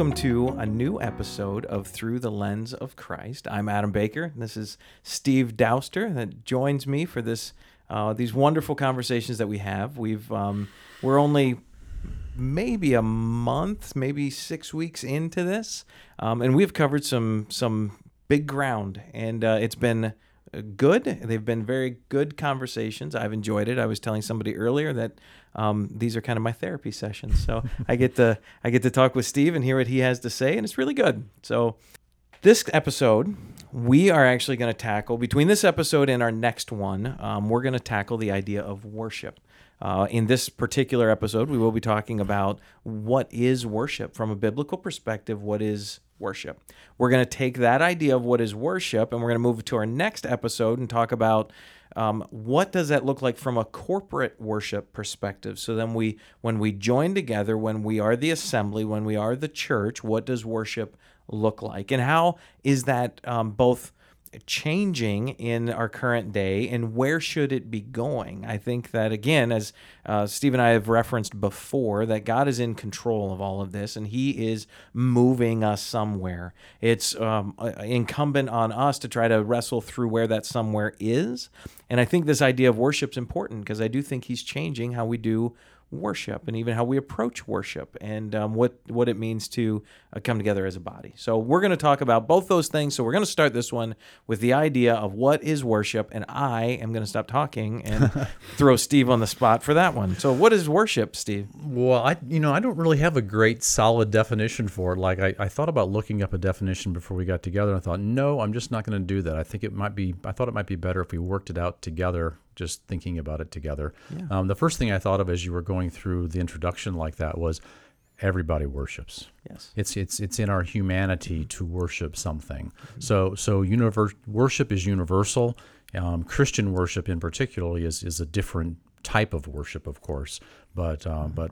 Welcome to a new episode of Through the Lens of Christ. I'm Adam Baker. This is Steve Douster that joins me for this these wonderful conversations that we have. We're only maybe a month, maybe 6 weeks into this, and we've covered some big ground, and it's been good. They've been very good conversations. I've enjoyed it. I was telling somebody earlier that these are kind of my therapy sessions. So I get to talk with Steve and hear what he has to say, and it's really good. So this episode, we are actually going to tackle, between this episode and our next one, we're going to tackle the idea of worship. In this particular episode, we will be talking about what is worship from a biblical perspective. What is worship? We're going to take that idea of what is worship, and we're going to move to our next episode and talk about what does that look like from a corporate worship perspective. So then when we join together, when we are the assembly, when we are the church, what does worship look like, and how is that both changing in our current day, and where should it be going? I think that, again, as Steve and I have referenced before, that God is in control of all of this, and He is moving us somewhere. It's incumbent on us to try to wrestle through where that somewhere is, and I think this idea of worship is important, because I do think He's changing how we do worship, and even how we approach worship, and what it means to come together as a body. So we're going to talk about both those things. So we're going to start this one with the idea of what is worship, and I am going to stop talking and throw Steve on the spot for that one. So what is worship, Steve? Well, I don't really have a great solid definition for it. Like I thought about looking up a definition before we got together, and I thought, no, I'm just not going to do that. I thought it might be better if we worked it out together, just thinking about it together. Yeah. The first thing I thought of as you were going through the introduction like that was everybody worships. Yes. It's in our humanity to worship something. Mm-hmm. So worship is universal. Christian worship in particular is a different type of worship, of course, but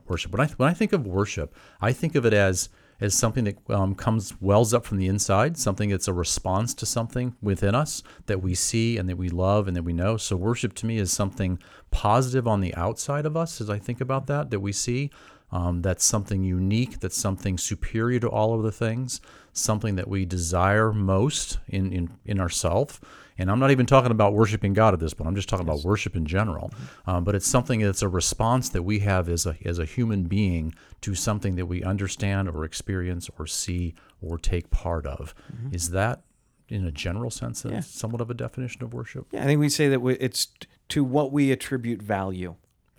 worship. When I think of worship, I think of it as something that wells up from the inside, something that's a response to something within us that we see and that we love and that we know. So worship to me is something positive on the outside of us, as I think about that we see. That's something unique, that's something superior to all of the things, something that we desire most in ourselves. And I'm not even talking about worshiping God at this point. I'm just talking about worship in general. But it's something that's a response that we have as a human being to something that we understand or experience or see or take part of. Mm-hmm. Is that, in a general sense, somewhat of a definition of worship? Yeah, I think we say that it's to what we attribute value.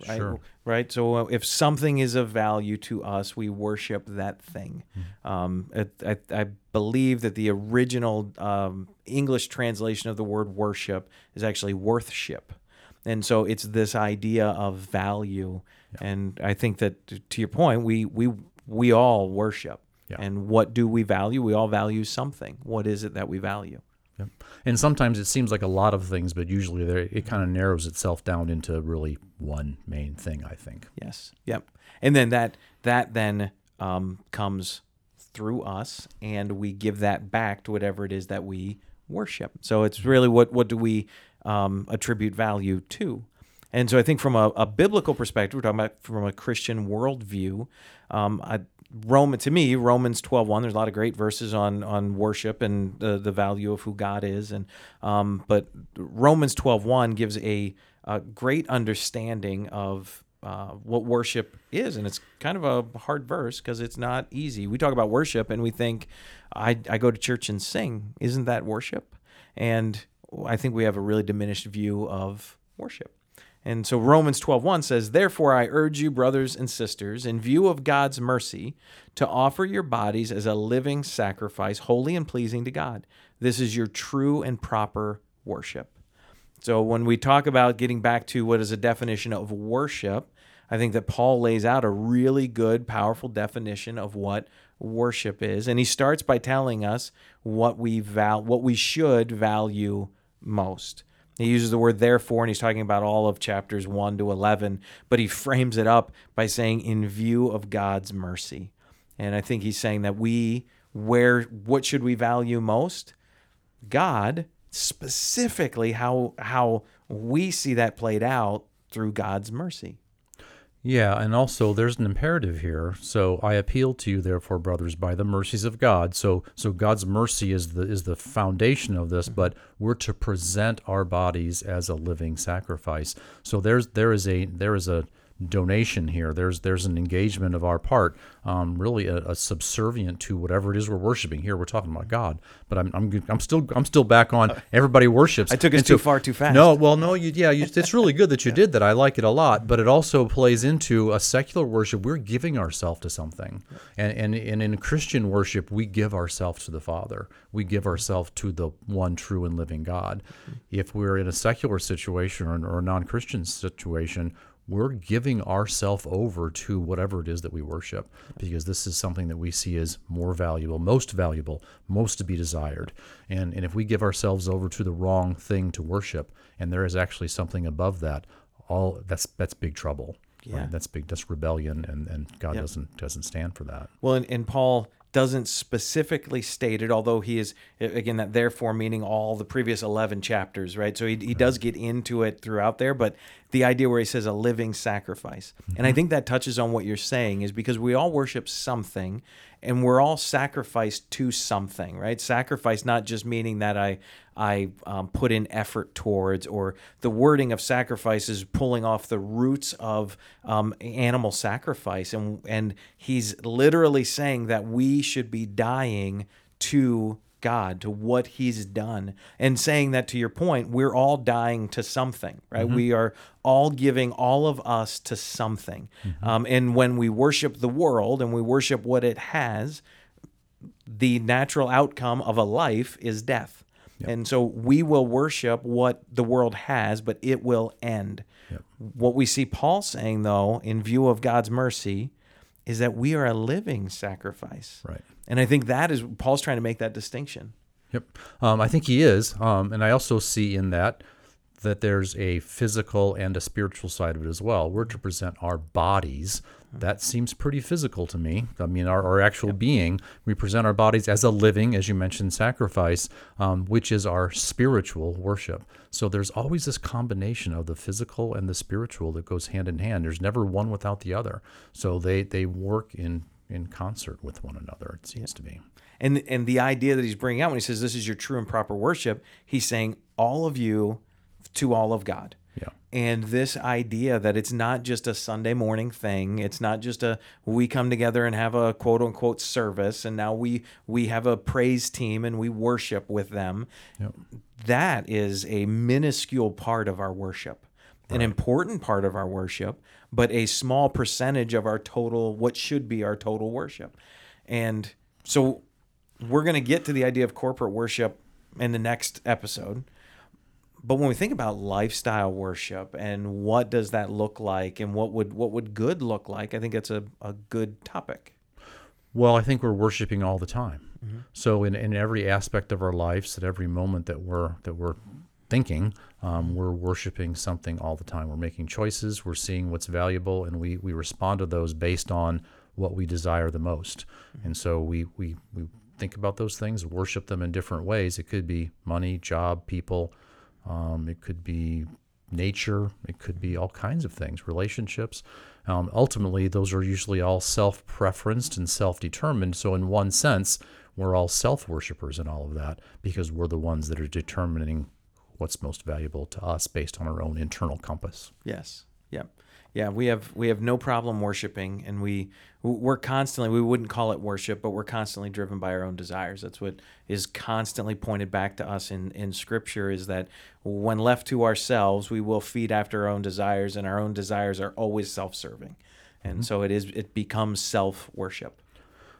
Right? Sure. Right. So if something is of value to us, we worship that thing. Mm-hmm. I believe that the original English translation of the word worship is actually worthship. And so it's this idea of value. Yeah. And I think that, to your point, we all worship. Yeah. And what do we value? We all value something. What is it that we value? Yeah. And sometimes it seems like a lot of things, but usually it kind of narrows itself down into really one main thing, I think. Yes. Yep. And then that comes through us, and we give that back to whatever it is that we worship. So it's really what do we attribute value to? And so I think from a biblical perspective, we're talking about from a Christian worldview, Romans 12:1, there's a lot of great verses on worship and the value of who God is, and but Romans 12:1 gives a great understanding of what worship is, and it's kind of a hard verse because it's not easy. We talk about worship and we think, I go to church and sing. Isn't that worship? And I think we have a really diminished view of worship. And so Romans 12:1 says, "Therefore I urge you, brothers and sisters, in view of God's mercy, to offer your bodies as a living sacrifice, holy and pleasing to God. This is your true and proper worship." So when we talk about getting back to what is a definition of worship, I think that Paul lays out a really good, powerful definition of what worship is. And he starts by telling us what we should value most. He uses the word therefore, and he's talking about all of chapters 1 to 11, but he frames it up by saying, in view of God's mercy. And I think he's saying that what should we value most? God, specifically how we see that played out through God's mercy. Yeah, and also there's an imperative here. So I appeal to you, therefore, brothers, by the mercies of God. So God's mercy is the foundation of this, but we're to present our bodies as a living sacrifice. So there is a donation here. There's an engagement of our part, really a subservient to whatever it is we're worshiping. Here we're talking about God, but I'm still back on everybody worships. I took it too far too fast. It's really good that you did that. I like it a lot, but it also plays into a secular worship. We're giving ourselves to something, and in Christian worship we give ourselves to the Father. We give ourselves to the one true and living God. If we're in a secular situation or a non-Christian situation, we're giving ourselves over to whatever it is that we worship, because this is something that we see as more valuable, most to be desired. And if we give ourselves over to the wrong thing to worship, and there is actually something above that, that's big trouble. Yeah. Right? That's rebellion, and God doesn't stand for that. Well, and Paul doesn't specifically state it, although he is, again, that therefore meaning all the previous 11 chapters, right? So he does get into it throughout there, but the idea where he says a living sacrifice. Mm-hmm. And I think that touches on what you're saying, is because we all worship something, and we're all sacrificed to something, right? Sacrifice not just meaning that I put in effort towards, or the wording of sacrifice is pulling off the roots of animal sacrifice. And he's literally saying that we should be dying to God, to what he's done, and saying that, to your point, we're all dying to something, right? Mm-hmm. We are all giving all of us to something. Mm-hmm. And when we worship the world and we worship what it has, the natural outcome of a life is death. Yep. And so we will worship what the world has, but it will end. Yep. What we see Paul saying, though, in view of God's mercy, is that we are a living sacrifice. Right. And I think that is, Paul's trying to make that distinction. Yep. I think he is. And I also see in that there's a physical and a spiritual side of it as well. We're to present our bodies. That seems pretty physical to me. I mean, our actual being, we present our bodies as a living, as you mentioned, sacrifice, which is our spiritual worship. So there's always this combination of the physical and the spiritual that goes hand in hand. There's never one without the other. So they work in concert with one another, it seems to me. And the idea that he's bringing out when he says this is your true and proper worship, he's saying all of you to all of God. Yeah. And this idea that it's not just a Sunday morning thing, it's not just a we come together and have a quote-unquote service, and now we have a praise team and we worship with them. Yep. That is a minuscule part of our worship, an important part of our worship, but a small percentage of our total, what should be our total worship. And so we're going to get to the idea of corporate worship in the next episode. But when we think about lifestyle worship and what does that look like, and what would good look like, I think that's a good topic. Well, I think we're worshiping all the time. Mm-hmm. So in every aspect of our lives, at every moment that we're thinking, we're worshiping something all the time. We're making choices, we're seeing what's valuable, and we respond to those based on what we desire the most. Mm-hmm. And so we think about those things, worship them in different ways. It could be money, job, people. It could be nature. It could be all kinds of things, relationships. Ultimately, those are usually all self-preferenced and self-determined. So in one sense, we're all self-worshippers in all of that, because we're the ones that are determining what's most valuable to us based on our own internal compass. Yes. Yep. Yeah, we have no problem worshiping, and we're constantly, we wouldn't call it worship, but we're constantly driven by our own desires. That's what is constantly pointed back to us in Scripture, is that when left to ourselves, we will feed after our own desires, and our own desires are always self-serving. And mm-hmm. so it becomes self-worship.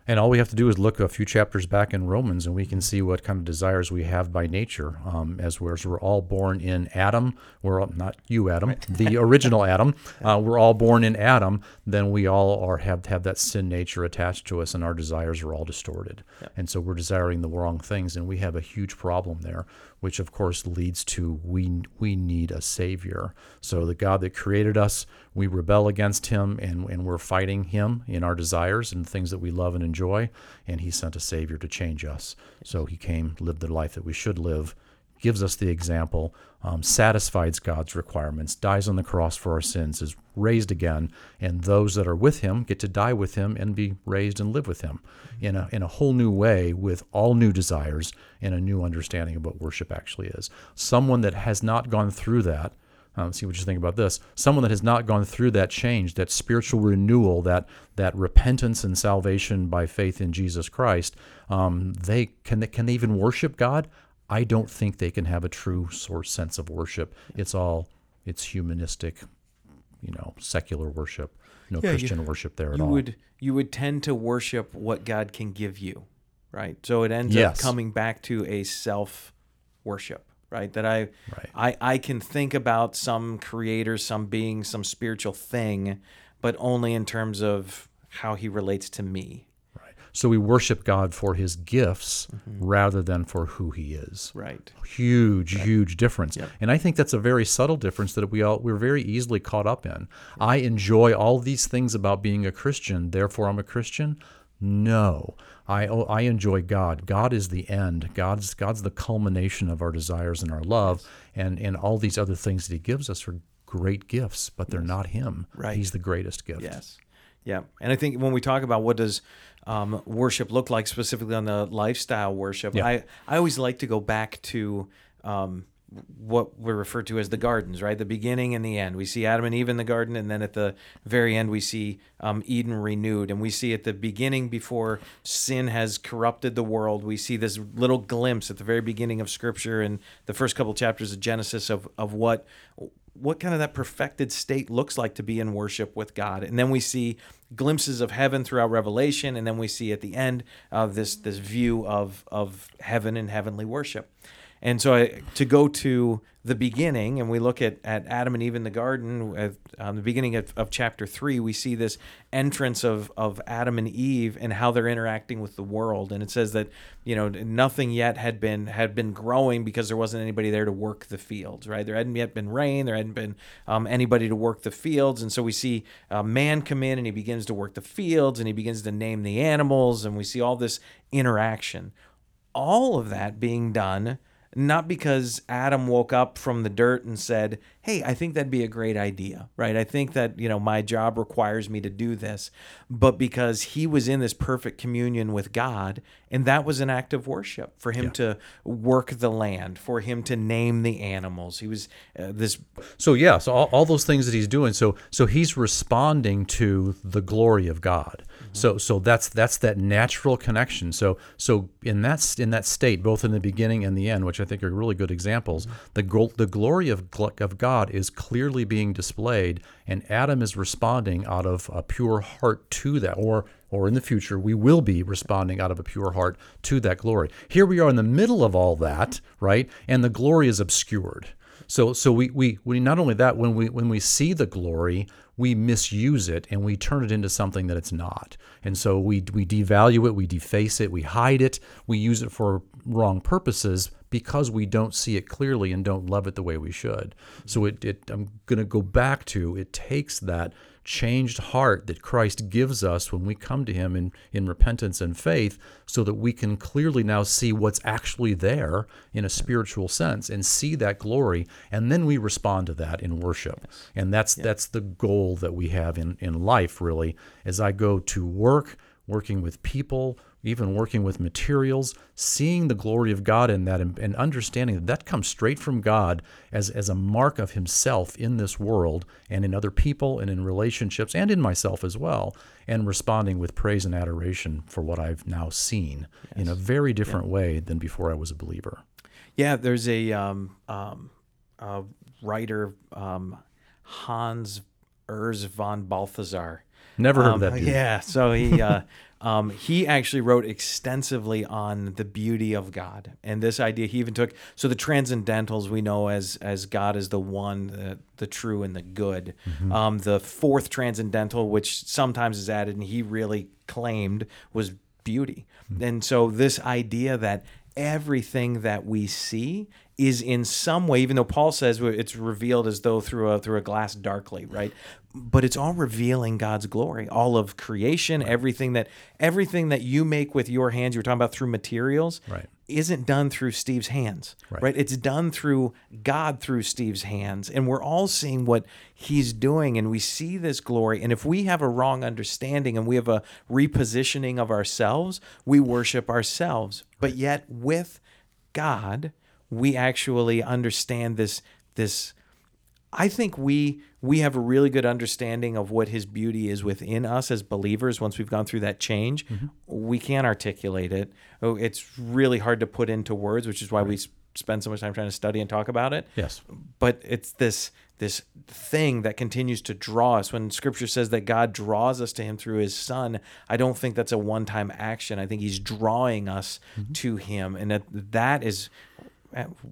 And all we have to do is look a few chapters back in Romans, and we can see what kind of desires we have by nature. As we're all born in Adam, the original Adam. We're all born in Adam. Then we all have that sin nature attached to us, and our desires are all distorted. Yeah. And so we're desiring the wrong things, and we have a huge problem there, which of course leads to we need a Savior. So the God that created us, we rebel against Him, and we're fighting Him in our desires and things that we love and enjoy, and He sent a Savior to change us. So He came, lived the life that we should live, gives us the example, satisfies God's requirements, dies on the cross for our sins, is raised again, and those that are with him get to die with him and be raised and live with him in a whole new way, with all new desires and a new understanding of what worship actually is. Someone that has not gone through that, see what you think about this, someone that has not gone through that change, that spiritual renewal, that repentance and salvation by faith in Jesus Christ, they even worship God? I don't think they can have a true source sense of worship. It's humanistic, secular worship. Christian worship there at all. You would tend to worship what God can give you, right? So it ends up coming back to a self-worship, right? That I can think about some creator, some being, some spiritual thing, but only in terms of how he relates to me. So we worship God for his gifts rather than for who he is. Right. Huge difference. Yep. And I think that's a very subtle difference that we're very easily caught up in. I enjoy all these things about being a Christian, therefore I'm a Christian. No, I enjoy God. God is the end. God's the culmination of our desires and our love, and all these other things that he gives us are great gifts, but they're not him. Right. He's the greatest gift. Yes. Yeah, and I think when we talk about what does worship look like, specifically on the lifestyle worship, I always like to go back to what we refer to as the gardens, right? The beginning and the end. We see Adam and Eve in the garden, and then at the very end we see Eden renewed. And we see at the beginning, before sin has corrupted the world, we see this little glimpse at the very beginning of Scripture and the first couple chapters of Genesis of what kind of that perfected state looks like to be in worship with God. And then we see glimpses of heaven throughout Revelation, and then we see at the end of this view of heaven and heavenly worship. And so to go to the beginning, and we look at Adam and Eve in the garden, at the beginning of chapter 3, we see this entrance of Adam and Eve and how they're interacting with the world. And it says that nothing yet had been growing because there wasn't anybody there to work the fields, right? There hadn't yet been rain. There hadn't been anybody to work the fields. And so we see man come in, and he begins to work the fields, and he begins to name the animals, and we see all this interaction. All of that being done not because Adam woke up from the dirt and said, hey, I think that'd be a great idea, right? I think that, my job requires me to do this, but because he was in this perfect communion with God, and that was an act of worship for him to work the land, for him to name the animals. He was this. So all those things that he's doing. So he's responding to the glory of God. So that's that natural connection. So in that state, both in the beginning and the end, which I think are really good examples, the glory of God is clearly being displayed, and Adam is responding out of a pure heart to that, or in the future, we will be responding out of a pure heart to that glory. Here we are in the middle of all that, right? And the glory is obscured. So we not only that, when we see the glory, we misuse it and we turn it into something that it's not. And so we devalue it, we deface it, we hide it, we use it for wrong purposes because we don't see it clearly and don't love it the way we should. So I'm going to go back to, it takes that changed heart that Christ gives us when we come to him in repentance and faith, so that we can clearly now see what's actually there in a spiritual sense and see that glory, and then we respond to that in worship. Yes. And that's the goal that we have in life, really, as I go to work, working with people, even working with materials, seeing the glory of God in that and understanding that comes straight from God as a mark of himself in this world and in other people and in relationships and in myself as well, and responding with praise and adoration for what I've now seen in a very different way than before I was a believer. Yeah, there's a writer, Hans Urs von Balthasar. Never heard of that dude. Yeah, so he actually wrote extensively on the beauty of God and this idea. He even took, so the transcendentals we know as God is the one, the true and the good. Mm-hmm. The fourth transcendental, which sometimes is added and he really claimed, was beauty. Mm-hmm. And so this idea that everything that we see is in some way, even though Paul says it's revealed as though through a glass darkly, right? But it's all revealing God's glory, all of creation, everything that you make with your hands. You were talking about through materials, right? isn't done through Steve's hands, right? It's done through God through Steve's hands. And we're all seeing what he's doing, and we see this glory. And if we have a wrong understanding and we have a repositioning of ourselves, we worship ourselves. But yet with God, we actually understand this. I think we have a really good understanding of what his beauty is within us as believers. Once we've gone through that change, mm-hmm. we can't articulate it. It's really hard to put into words, which is why we spend so much time trying to study and talk about it. Yes. But it's this thing that continues to draw us. When Scripture says that God draws us to him through his Son, I don't think that's a one-time action. I think he's drawing us mm-hmm. to him. And that is...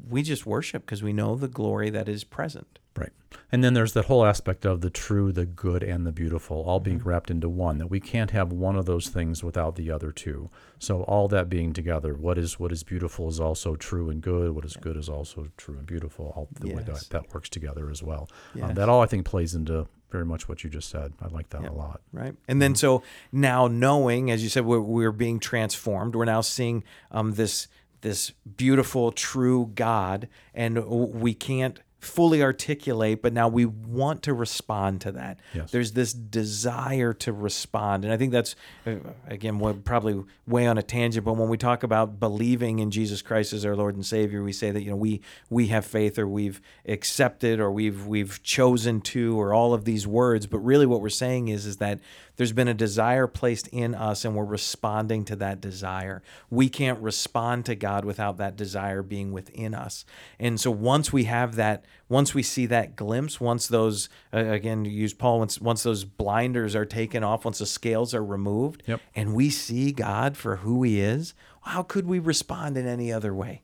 we just worship because we know the glory that is present. Right. And then there's that whole aspect of the true, the good, and the beautiful all being wrapped into one, that we can't have one of those things without the other two. So all that being together, what is beautiful is also true and good. What is good is also true and beautiful. All the way that works together as well. Yes. That all, I think, plays into very much what you just said. I like that a lot. Right. And then so now knowing, as you said, we're being transformed. We're now seeing this beautiful, true God, and we can't fully articulate, but now we want to respond to that. Yes. There's this desire to respond. And I think that's, again, we're probably way on a tangent, but when we talk about believing in Jesus Christ as our Lord and Savior, we say that, we have faith, or we've accepted, or we've chosen to, or all of these words. But really what we're saying is that there's been a desire placed in us, and we're responding to that desire. We can't respond to God without that desire being within us. And so once we have that, once we see that glimpse, once those, again, to use Paul, once those blinders are taken off, once the scales are removed, and we see God for who he is, how could we respond in any other way?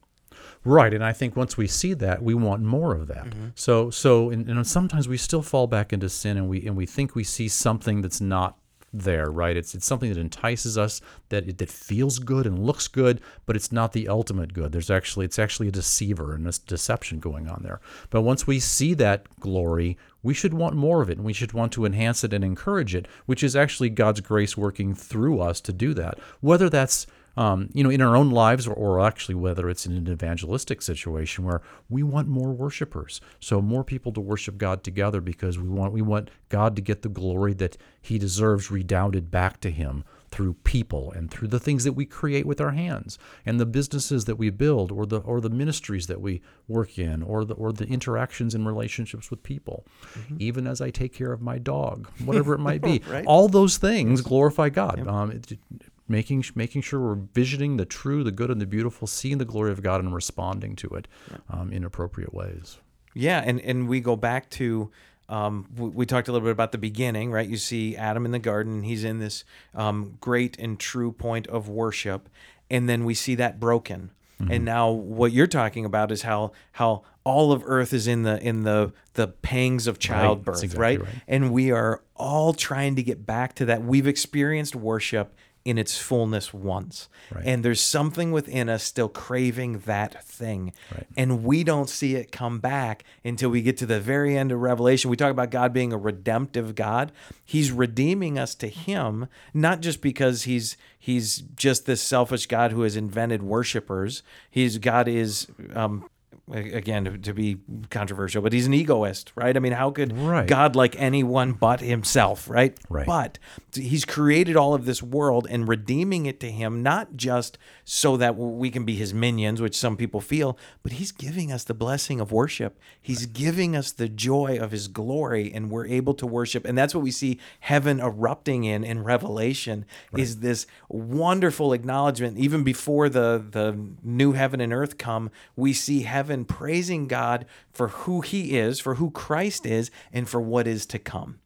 Right, and I think once we see that, we want more of that. Mm-hmm. So sometimes we still fall back into sin, and we think we see something that's not there, right? It's something that entices us, that feels good and looks good, but it's not the ultimate good. It's actually a deceiver and a deception going on there. But once we see that glory, we should want more of it, and we should want to enhance it and encourage it, which is actually God's grace working through us to do that. Whether that's in our own lives, or actually whether it's in an evangelistic situation where we want more worshipers, so more people to worship God together, because we want God to get the glory that he deserves redounded back to him through people and through the things that we create with our hands, and the businesses that we build, or the ministries that we work in, or the interactions and relationships with people, mm-hmm. even as I take care of my dog, whatever it might be. Right? All those things glorify God. Yep. Making sure we're visioning the true, the good, and the beautiful, seeing the glory of God and responding to it in appropriate ways. Yeah, and we go back to, we talked a little bit about the beginning, right? You see Adam in the garden, he's in this great and true point of worship, and then we see that broken. Mm-hmm. And now what you're talking about is how all of earth is in the pangs of childbirth, right? Exactly right? And we are all trying to get back to that. We've experienced worship in its fullness once. Right. And there's something within us still craving that thing. Right. And we don't see it come back until we get to the very end of Revelation. We talk about God being a redemptive God. He's redeeming us to him, not just because he's just this selfish God who has invented worshipers. Again, to be controversial, but he's an egoist, right? I mean, how could God like anyone but himself, right? But he's created all of this world and redeeming it to him, not just so that we can be his minions, which some people feel, but he's giving us the blessing of worship. He's giving us the joy of his glory, and we're able to worship. And that's what we see heaven erupting in Revelation, is this wonderful acknowledgement. Even before the new heaven and earth come, we see heaven and praising God for who he is, for who Christ is, and for what is to come.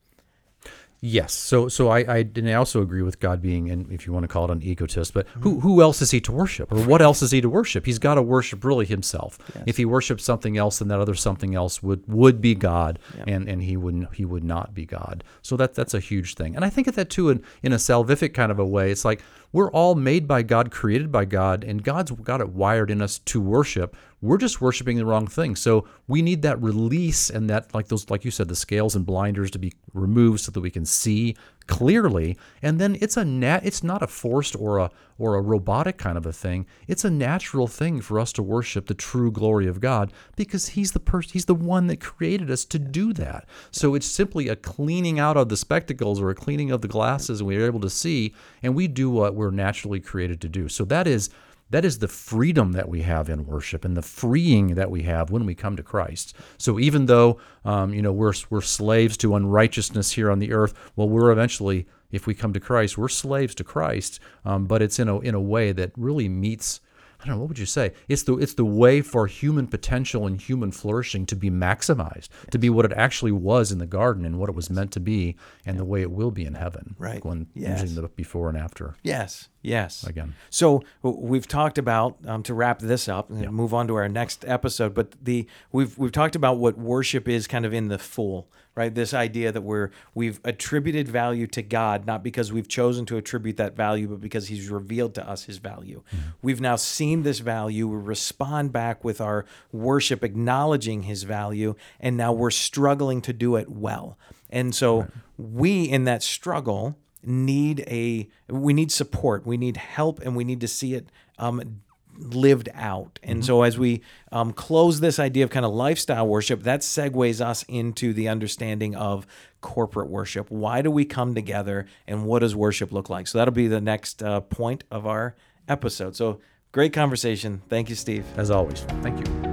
Yes. So I also agree with God being, and if you want to call it an egotist, but who else is he to worship? Or what else is he to worship? He's got to worship really himself. Yes. If he worships something else, then that other something else would be God, and he would not be God. So that's a huge thing. And I think of that too in a salvific kind of a way. It's like we're all made by God, created by God, and God's got it wired in us to worship. We're just worshiping the wrong thing. So we need that release and that, like you said, the scales and blinders to be removed so that we can see clearly, and then it's not a forced or a robotic kind of a thing. It's a natural thing for us to worship the true glory of God because he's the one that created us to do that. So it's simply a cleaning out of the spectacles or a cleaning of the glasses, and we're able to see, and we do what we're naturally created to do. So that is the freedom that we have in worship and the freeing that we have when we come to Christ. So even though we're slaves to unrighteousness here on the earth, well, we're eventually, if we come to Christ, we're slaves to Christ. But it's in a way that really meets, I don't know, what would you say? It's the way for human potential and human flourishing to be maximized, to be what it actually was in the garden and what it was meant to be, and the way it will be in heaven. Right. When using the before and after. Yes. Again. So we've talked about, to wrap this up and move on to our next episode, but we've talked about what worship is kind of in the full, right? This idea that we've attributed value to God, not because we've chosen to attribute that value, but because he's revealed to us his value. Mm-hmm. We've now seen this value. We respond back with our worship, acknowledging his value, and now we're struggling to do it well. And so we, in that struggle, need support, we need help, and we need to see it lived out. And so as we close this idea of kind of lifestyle worship, that segues us into the understanding of corporate worship. Why do we come together, and what does worship look like? So that'll be the next point of our episode. So great conversation. Thank you, Steve. As always. Thank you.